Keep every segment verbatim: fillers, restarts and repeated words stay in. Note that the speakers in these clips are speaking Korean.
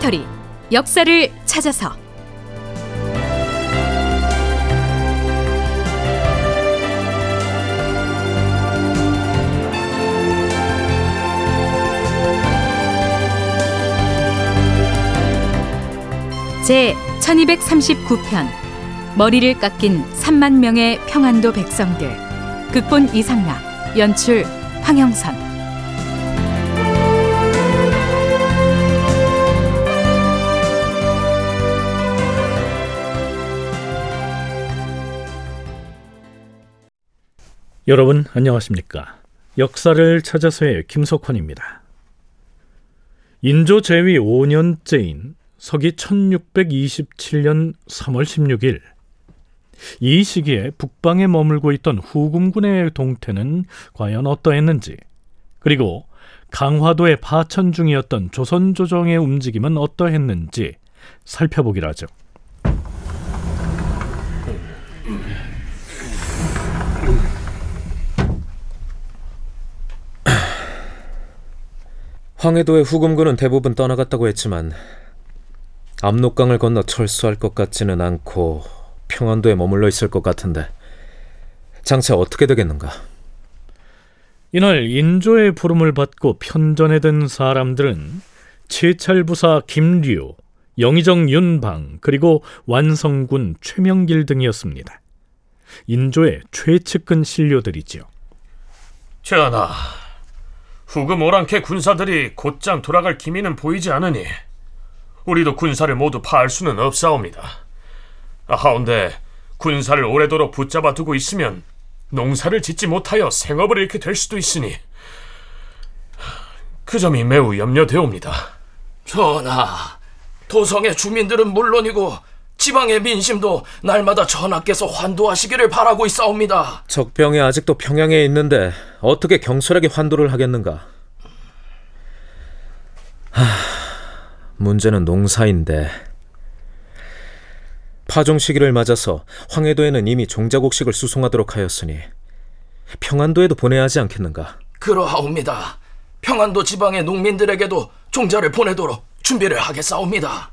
다큐멘터리 역사를 찾아서 제천이백삼십구 편 머리를 깎인 삼만 명의 평안도 백성들. 극본 이상락, 연출 황영선. 여러분 안녕하십니까? 역사를 찾아서의 김석환입니다. 인조 제위 오 년째인 서기 천육백이십칠 년 삼월 십육일, 이 시기에 북방에 머물고 있던 후금군의 동태는 과연 어떠했는지, 그리고 강화도의 파천 중이었던 조선조정의 움직임은 어떠했는지 살펴보기로 하죠. 황해도의 후금군은 대부분 떠나갔다고 했지만 압록강을 건너 철수할 것 같지는 않고 평안도에 머물러 있을 것 같은데 장차 어떻게 되겠는가? 이날 인조의 부름을 받고 편전에 든 사람들은 최찰부사 김류, 영의정 윤방, 그리고 완성군 최명길 등이었습니다. 인조의 최측근 신료들이지요. 최한하, 후금 오랑캐 군사들이 곧장 돌아갈 기미는 보이지 않으니 우리도 군사를 모두 파할 수는 없사옵니다. 하온데 군사를 오래도록 붙잡아 두고 있으면 농사를 짓지 못하여 생업을 잃게 될 수도 있으니 그 점이 매우 염려되옵니다. 전하, 도성의 주민들은 물론이고 지방의 민심도 날마다 전하께서 환도하시기를 바라고 있사옵니다. 적병이 아직도 평양에 있는데 어떻게 경솔하게 환도를 하겠는가? 하, 문제는 농사인데 파종 시기를 맞아서 황해도에는 이미 종자곡식을 수송하도록 하였으니 평안도에도 보내야 하지 않겠는가? 그러하옵니다. 평안도 지방의 농민들에게도 종자를 보내도록 준비를 하겠사옵니다.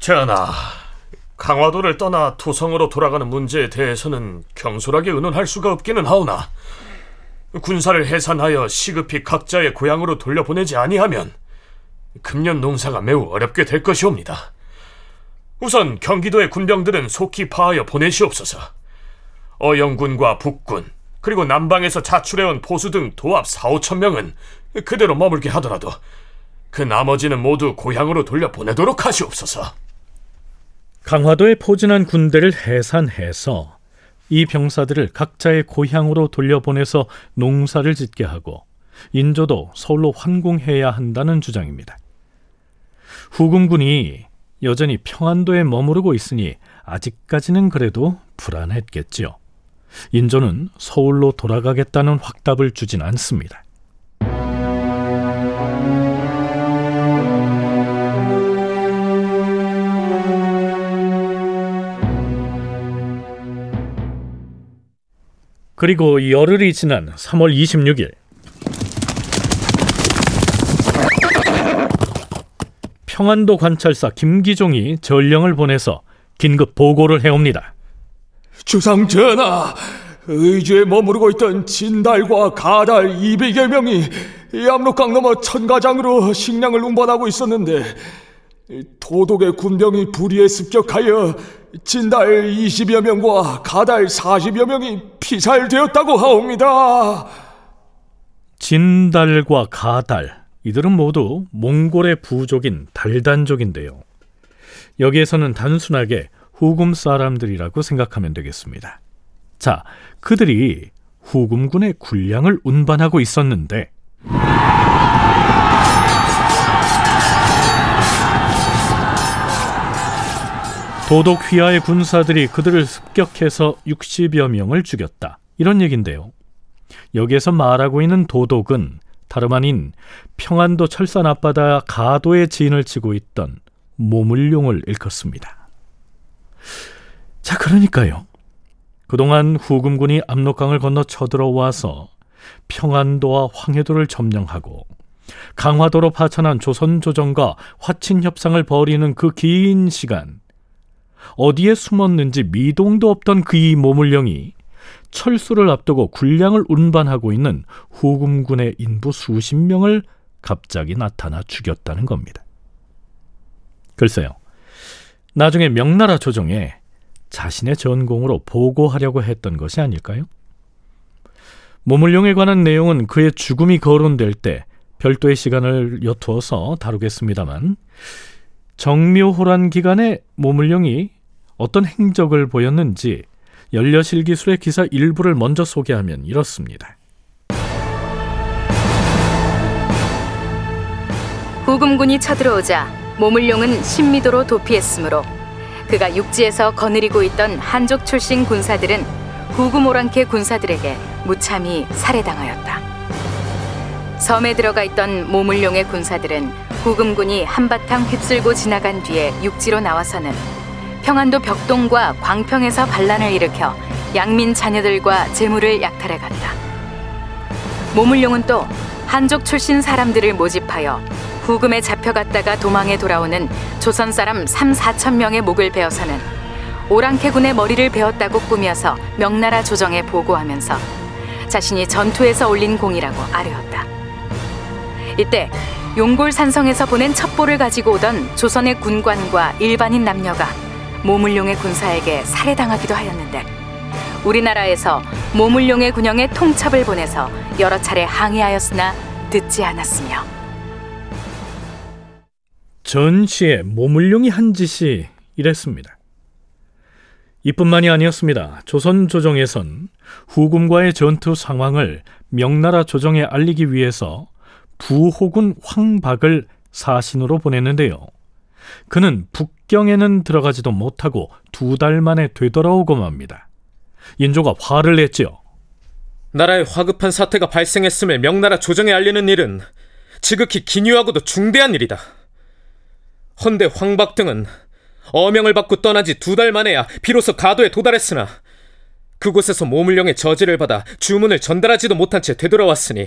전하, 강화도를 떠나 토성으로 돌아가는 문제에 대해서는 경솔하게 의논할 수가 없기는 하오나 군사를 해산하여 시급히 각자의 고향으로 돌려보내지 아니하면 금년 농사가 매우 어렵게 될 것이옵니다. 우선 경기도의 군병들은 속히 파하여 보내시옵소서. 어영군과 북군, 그리고 남방에서 자출해온 포수 등 도합 사오천 명은 그대로 머물게 하더라도 그 나머지는 모두 고향으로 돌려보내도록 하시옵소서. 강화도에 포진한 군대를 해산해서 이 병사들을 각자의 고향으로 돌려보내서 농사를 짓게 하고 인조도 서울로 환공해야 한다는 주장입니다. 후금군이 여전히 평안도에 머무르고 있으니 아직까지는 그래도 불안했겠지요. 인조는 서울로 돌아가겠다는 확답을 주진 않습니다. 그리고 열흘이 지난 삼월 이십육일, 평안도 관찰사 김기종이 전령을 보내서 긴급 보고를 해옵니다. 주상 전하, 의주에 머무르고 있던 진달과 가달 이백여 명이 압록강 너머 천가장으로 식량을 운반하고 있었는데 도독의 군병이 불의에 습격하여 진달 이십여 명과 가달 사십여 명이 피살되었다고 하옵니다. 진달과 가달, 이들은 모두 몽골의 부족인 달단족인데요, 여기에서는 단순하게 후금 사람들이라고 생각하면 되겠습니다. 자, 그들이 후금군의 군량을 운반하고 있었는데 도독 휘하의 군사들이 그들을 습격해서 육십여 명을 죽였다, 이런 얘긴데요. 여기에서 말하고 있는 도독은 다름 아닌 평안도 철산 앞바다 가도에 진을 치고 있던 모물룡을 일컫습니다. 자, 그러니까요, 그동안 후금군이 압록강을 건너 쳐들어와서 평안도와 황해도를 점령하고 강화도로 파천한 조선 조정과 화친 협상을 벌이는 그 긴 시간, 어디에 숨었는지 미동도 없던 그이 모물령이 철수를 앞두고 군량을 운반하고 있는 후금군의 인부 수십 명을 갑자기 나타나 죽였다는 겁니다. 글쎄요, 나중에 명나라 조정에 자신의 전공으로 보고하려고 했던 것이 아닐까요? 모물룡에 관한 내용은 그의 죽음이 거론될 때 별도의 시간을 여투어서 다루겠습니다만, 정묘호란 기간에 모물룡이 어떤 행적을 보였는지 연려실기술의 기사 일부를 먼저 소개하면 이렇습니다. 후금군이 쳐들어오자 모물룡은 신미도로 도피했으므로 그가 육지에서 거느리고 있던 한족 출신 군사들은 후금오랑캐 군사들에게 무참히 살해당하였다. 섬에 들어가 있던 모물룡의 군사들은 후금군이 한바탕 휩쓸고 지나간 뒤에 육지로 나와서는 평안도 벽동과 광평에서 반란을 일으켜 양민 자녀들과 재물을 약탈해갔다. 모물룡은 또 한족 출신 사람들을 모집하여 후금에 잡혀갔다가 도망에 돌아오는 조선 사람 삼사천 명의 목을 베어서는 오랑캐군의 머리를 베었다고 꾸며서 명나라 조정에 보고하면서 자신이 전투에서 올린 공이라고 아뢰었다. 이때 용골 산성에서 보낸 첩보를 가지고 오던 조선의 군관과 일반인 남녀가 모물룡의 군사에게 살해당하기도 하였는데, 우리나라에서 모물룡의 군영에 통첩을 보내서 여러 차례 항의하였으나 듣지 않았으며. 전시에 모물룡이 한 짓이 이랬습니다. 이뿐만이 아니었습니다. 조선 조정에선 후금과의 전투 상황을 명나라 조정에 알리기 위해서 부호군 황박을 사신으로 보냈는데요, 그는 북경에는 들어가지도 못하고 두 달 만에 되돌아오고 맙니다. 인조가 화를 냈지요. 나라에 화급한 사태가 발생했음을 명나라 조정에 알리는 일은 지극히 기묘하고도 중대한 일이다. 헌데 황박 등은 어명을 받고 떠나지 두 달 만에야 비로소 가도에 도달했으나 그곳에서 모물령의 저지를 받아 주문을 전달하지도 못한 채 되돌아왔으니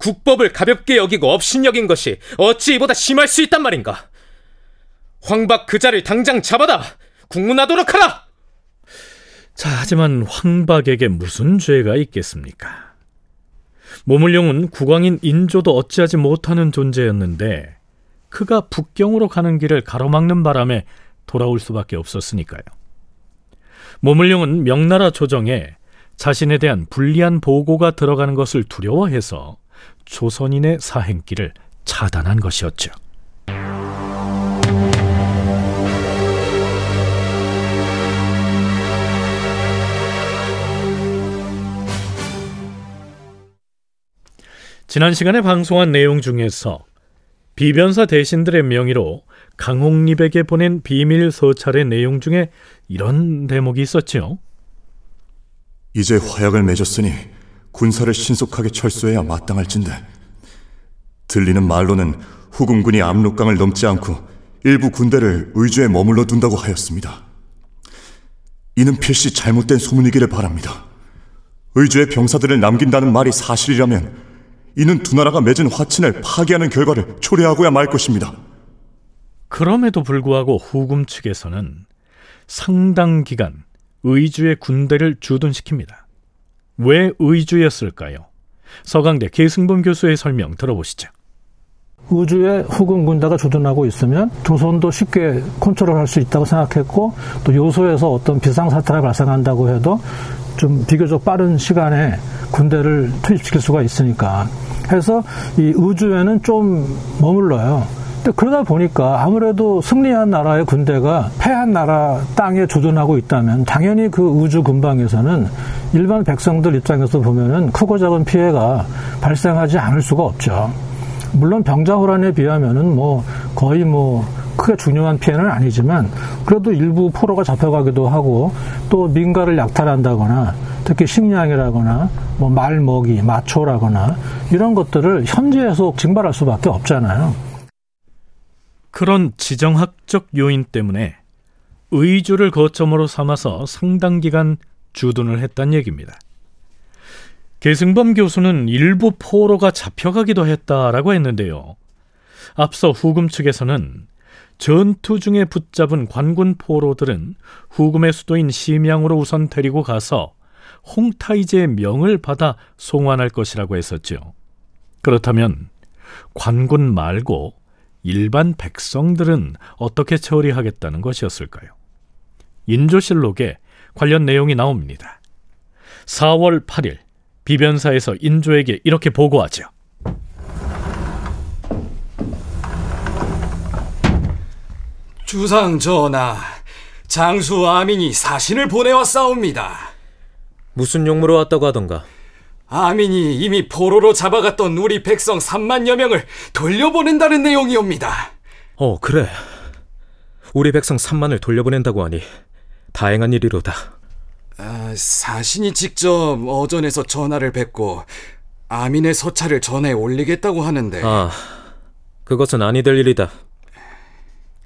국법을 가볍게 여기고 업신여긴 것이 어찌 이보다 심할 수 있단 말인가. 황박 그자를 당장 잡아다 국문하도록 하라. 자, 하지만 황박에게 무슨 죄가 있겠습니까? 모물룡은 국왕인 인조도 어찌하지 못하는 존재였는데 그가 북경으로 가는 길을 가로막는 바람에 돌아올 수밖에 없었으니까요. 모물룡은 명나라 조정에 자신에 대한 불리한 보고가 들어가는 것을 두려워해서 조선인의 사행길을 차단한 것이었죠. 지난 시간에 방송한 내용 중에서 비변사 대신들의 명의로 강홍립에게 보낸 비밀 서찰의 내용 중에 이런 대목이 있었지요. 이제 화약을 맺었으니 군사를 신속하게 철수해야 마땅할진데 들리는 말로는 후금군이 압록강을 넘지 않고 일부 군대를 의주에 머물러 둔다고 하였습니다. 이는 필시 잘못된 소문이기를 바랍니다. 의주에 병사들을 남긴다는 말이 사실이라면 이는 두 나라가 맺은 화친을 파기하는 결과를 초래하고야 말 것입니다. 그럼에도 불구하고 후금 측에서는 상당 기간 의주의 군대를 주둔시킵니다. 왜 의주였을까요? 서강대 계승범 교수의 설명 들어보시죠. 의주에 후금 군대가 주둔하고 있으면 조선도 쉽게 컨트롤할 수 있다고 생각했고, 또 요소에서 어떤 비상사태가 발생한다고 해도 좀 비교적 빠른 시간에 군대를 투입시킬 수가 있으니까 해서 이 의주에는 좀 머물러요. 근데 그러다 보니까 아무래도 승리한 나라의 군대가 패한 나라 땅에 주둔하고 있다면 당연히 그 의주 근방에서는 일반 백성들 입장에서 보면은 크고 작은 피해가 발생하지 않을 수가 없죠. 물론 병자호란에 비하면은 뭐 거의 뭐 크게 중요한 피해는 아니지만 그래도 일부 포로가 잡혀가기도 하고, 또 민가를 약탈한다거나 특히 식량이라거나 뭐 말먹이, 마초라거나 이런 것들을 현지에서 징발할 수밖에 없잖아요. 그런 지정학적 요인 때문에 의주를 거점으로 삼아서 상당 기간 주둔을 했단 얘기입니다. 계승범 교수는 일부 포로가 잡혀가기도 했다라고 했는데요. 앞서 후금 측에서는 전투 중에 붙잡은 관군 포로들은 후금의 수도인 심양으로 우선 데리고 가서 홍타이제의 명을 받아 송환할 것이라고 했었죠. 그렇다면 관군 말고 일반 백성들은 어떻게 처리하겠다는 것이었을까요? 인조실록에 관련 내용이 나옵니다. 사월 팔일 비변사에서 인조에게 이렇게 보고하죠. 주상 전하, 장수 아민이 사신을 보내왔사옵니다. 무슨 용무로 왔다고 하던가? 아민이 이미 포로로 잡아갔던 우리 백성 삼만여 명을 돌려보낸다는 내용이옵니다. 어, 그래. 우리 백성 삼만을 돌려보낸다고 하니 다행한 일이로다. 아, 사신이 직접 어전에서 전하를 뵙고 아민의 서찰을 전해 올리겠다고 하는데. 아, 그것은 아니 될 일이다.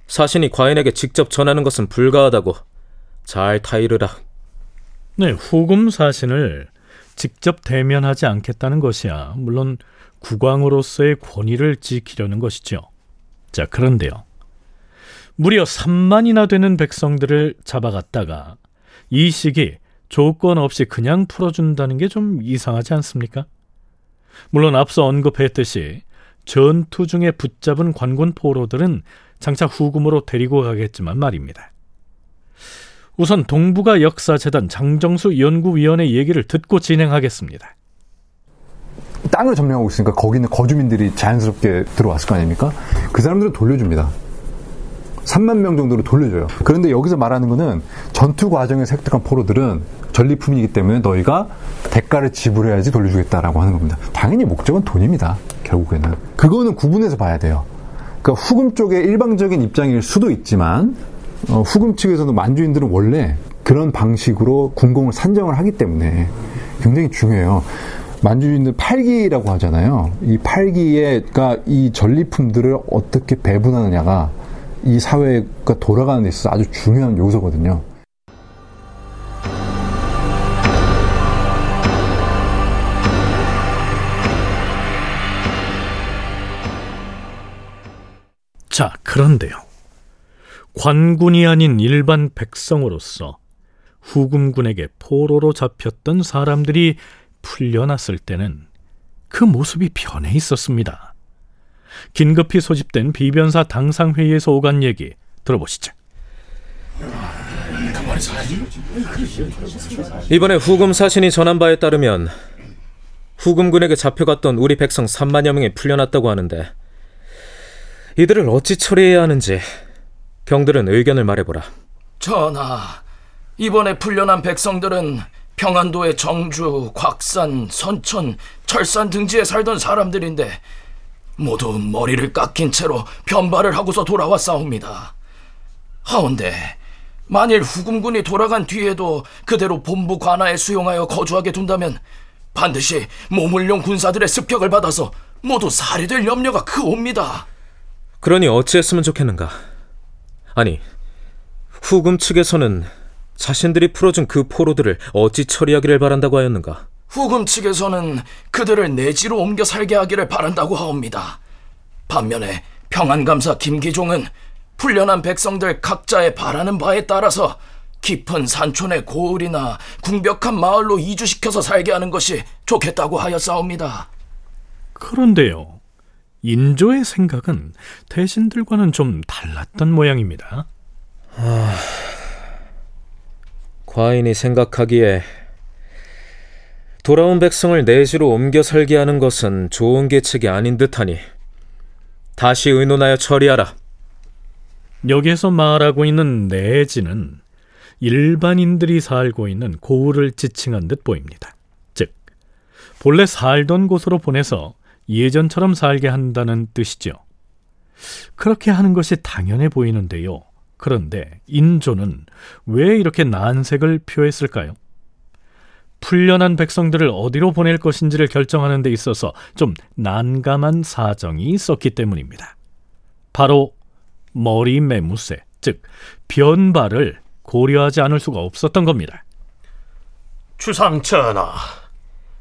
사신이 과인에게 직접 전하는 것은 불가하다고. 잘 타이르라. 네, 후금 사신을 직접 대면하지 않겠다는 것이야 물론 국왕으로서의 권위를 지키려는 것이죠. 자, 그런데요, 무려 삼만이나 되는 백성들을 잡아갔다가 이 시기 조건 없이 그냥 풀어준다는 게 좀 이상하지 않습니까? 물론 앞서 언급했듯이 전투 중에 붙잡은 관군 포로들은 장차 후금으로 데리고 가겠지만 말입니다. 우선 동북아역사재단 장정수 연구위원의 얘기를 듣고 진행하겠습니다. 땅을 점령하고 있으니까 거기 있는 거주민들이 자연스럽게 들어왔을 거 아닙니까? 그 사람들은 돌려줍니다. 삼만 명 정도로 돌려줘요. 그런데 여기서 말하는 거는 전투 과정에서 획득한 포로들은 전리품이기 때문에 너희가 대가를 지불해야지 돌려주겠다라고 하는 겁니다. 당연히 목적은 돈입니다. 결국에는. 그거는 구분해서 봐야 돼요. 그러니까 후금 쪽의 일방적인 입장일 수도 있지만 어, 후금 측에서는 만주인들은 원래 그런 방식으로 군공을 산정을 하기 때문에 굉장히 중요해요. 만주인들 팔기라고 하잖아요. 이 팔기가 이 전리품들을 어떻게 배분하느냐가 이 사회가 돌아가는 데 있어서 아주 중요한 요소거든요. 자, 그런데요, 관군이 아닌 일반 백성으로서 후금군에게 포로로 잡혔던 사람들이 풀려났을 때는 그 모습이 변해 있었습니다. 긴급히 소집된 비변사 당상회의에서 오간 얘기 들어보시죠. 이번에 후금 사신이 전한 바에 따르면 후금군에게 잡혀갔던 우리 백성 삼만여 명이 풀려났다고 하는데 이들을 어찌 처리해야 하는지 경들은 의견을 말해보라. 전하, 이번에 풀려난 백성들은 평안도의 정주, 곽산, 선천, 철산 등지에 살던 사람들인데 모두 머리를 깎인 채로 변발을 하고서 돌아왔사옵니다. 하온데 만일 후금군이 돌아간 뒤에도 그대로 본부 관하에 수용하여 거주하게 둔다면 반드시 모물룡 군사들의 습격을 받아서 모두 살해될 염려가 크옵니다. 그러니 어찌했으면 좋겠는가? 아니, 후금 측에서는 자신들이 풀어준 그 포로들을 어찌 처리하기를 바란다고 하였는가? 후금 측에서는 그들을 내지로 옮겨 살게 하기를 바란다고 하옵니다. 반면에 평안감사 김기종은 풀려난 백성들 각자의 바라는 바에 따라서 깊은 산촌의 고을이나 궁벽한 마을로 이주시켜서 살게 하는 것이 좋겠다고 하였사옵니다. 그런데요, 인조의 생각은 대신들과는 좀 달랐던 모양입니다. 아, 과인이 생각하기에 돌아온 백성을 내지로 옮겨 살게 하는 것은 좋은 계책이 아닌 듯하니 다시 의논하여 처리하라. 여기에서 말하고 있는 내지는 일반인들이 살고 있는 고을을 지칭한 듯 보입니다. 즉, 본래 살던 곳으로 보내서 예전처럼 살게 한다는 뜻이죠. 그렇게 하는 것이 당연해 보이는데요. 그런데 인조는 왜 이렇게 난색을 표했을까요? 풀려난 백성들을 어디로 보낼 것인지를 결정하는 데 있어서 좀 난감한 사정이 있었기 때문입니다. 바로 머리 매무새, 즉 변발을 고려하지 않을 수가 없었던 겁니다. 주상 전하,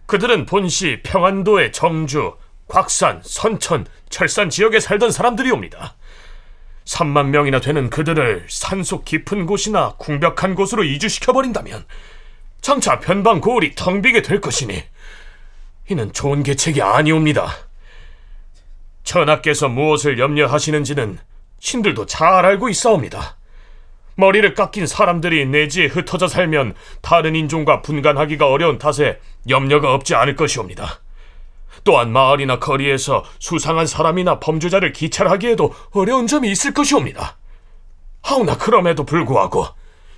그들은 본시 평안도의 정주, 곽산, 선천, 철산 지역에 살던 사람들이옵니다. 삼만 명이나 되는 그들을 산속 깊은 곳이나 궁벽한 곳으로 이주시켜버린다면 장차 변방 고을이 텅 비게 될 것이니 이는 좋은 계책이 아니옵니다. 전하께서 무엇을 염려하시는지는 신들도 잘 알고 있사옵니다. 머리를 깎인 사람들이 내지에 흩어져 살면 다른 인종과 분간하기가 어려운 탓에 염려가 없지 않을 것이옵니다. 또한 마을이나 거리에서 수상한 사람이나 범죄자를 기찰하기에도 어려운 점이 있을 것이옵니다. 하오나 그럼에도 불구하고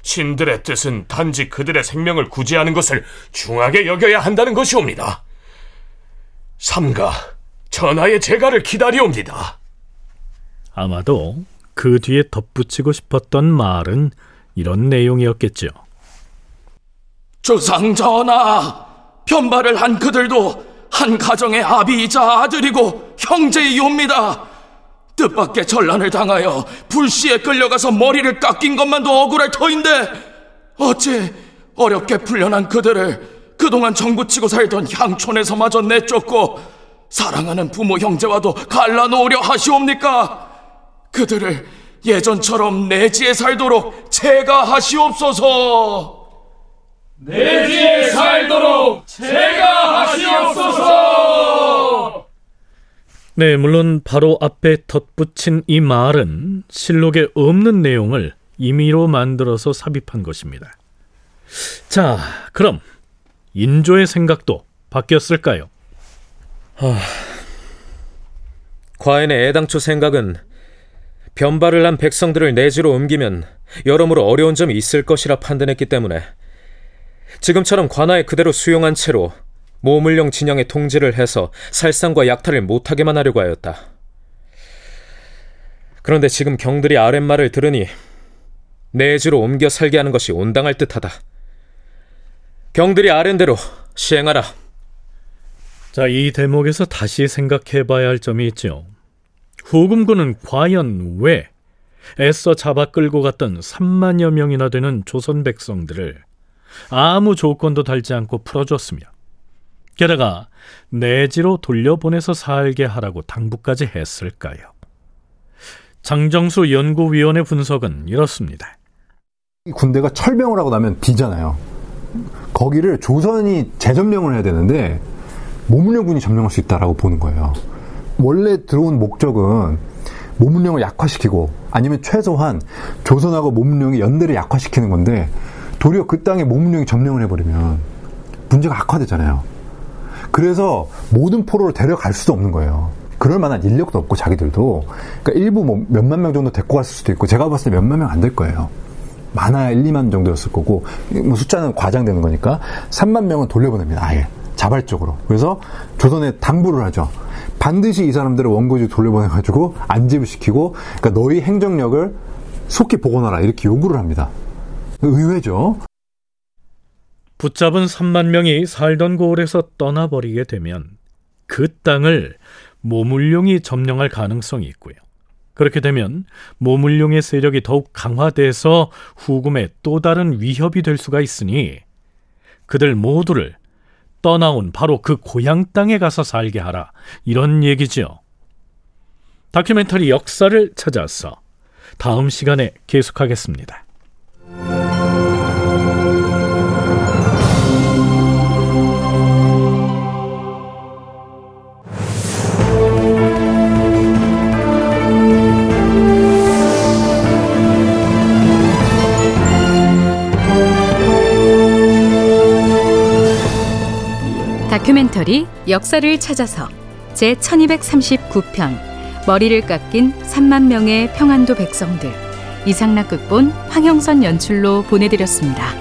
신들의 뜻은 단지 그들의 생명을 구제하는 것을 중하게 여겨야 한다는 것이옵니다. 삼가 전하의 재가를 기다리옵니다. 아마도 그 뒤에 덧붙이고 싶었던 말은 이런 내용이었겠죠. 조상 전하, 변발을 한 그들도 한 가정의 아비이자 아들이고 형제이옵니다. 뜻밖의 전란을 당하여 불시에 끌려가서 머리를 깎인 것만도 억울할 터인데 어찌 어렵게 풀려난 그들을 그동안 정부치고 살던 향촌에서마저 내쫓고 사랑하는 부모 형제와도 갈라놓으려 하시옵니까? 그들을 예전처럼 내지에 살도록 제가 하시옵소서. 내지에 살도록 제가 하시옵소서. 네, 물론 바로 앞에 덧붙인 이 말은 실록에 없는 내용을 임의로 만들어서 삽입한 것입니다. 자, 그럼 인조의 생각도 바뀌었을까요? 하... 과인의 애당초 생각은 변발을 한 백성들을 내주로 옮기면 여러모로 어려운 점이 있을 것이라 판단했기 때문에 지금처럼 관하에 그대로 수용한 채로 모물룡 진영의 통제를 해서 살상과 약탈을 못하게만 하려고 하였다. 그런데 지금 경들이 아랫말을 들으니 내주로 옮겨 살게 하는 것이 온당할 듯하다. 경들이 아랜대로 시행하라. 자, 이 대목에서 다시 생각해봐야 할 점이 있죠. 후금군은 과연 왜 애써 잡아 끌고 갔던 삼만여 명이나 되는 조선 백성들을 아무 조건도 달지 않고 풀어줬으며 게다가 내지로 돌려보내서 살게 하라고 당부까지 했을까요? 장정수 연구위원의 분석은 이렇습니다. 군대가 철병을 하고 나면 뒤잖아요. 거기를 조선이 재점령을 해야 되는데 모물룡 군이 점령할 수 있다라고 보는 거예요. 원래 들어온 목적은 모물룡을 약화시키고 아니면 최소한 조선하고 모물룡의 연대를 약화시키는 건데 도리어 그 땅에 모물룡이 점령을 해버리면 문제가 악화되잖아요. 그래서 모든 포로를 데려갈 수도 없는 거예요. 그럴 만한 인력도 없고 자기들도 그러니까 일부 뭐 몇만 명 정도 데리고 갔을 수도 있고 제가 봤을 때 몇만 명 안 될 거예요. 많아야 일, 이만 정도였을 거고 뭐 숫자는 과장되는 거니까 삼만 명은 돌려보냅니다. 아예 자발적으로. 그래서 조선에 당부를 하죠. 반드시 이 사람들을 원고지로 돌려보내가지고 안집을 시키고 그러니까 너희 행정력을 속히 복원하라 이렇게 요구를 합니다. 의외죠. 붙잡은 삼만 명이 살던 고을에서 떠나버리게 되면 그 땅을 모물룡이 점령할 가능성이 있고요. 그렇게 되면 모물룡의 세력이 더욱 강화돼서 후금의 또 다른 위협이 될 수가 있으니 그들 모두를 떠나온 바로 그 고향 땅에 가서 살게 하라 이런 얘기죠. 다큐멘터리 역사를 찾아서 다음 시간에 계속하겠습니다. 다큐멘터리 역사를 찾아서 제천이백삼십구 편 머리를 깎인 삼만 명의 평안도 백성들 이상락 극본 황영선 연출로 보내드렸습니다.